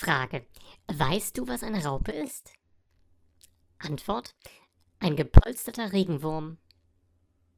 Frage: Weißt du, was eine Raupe ist? Antwort: Ein gepolsterter Regenwurm.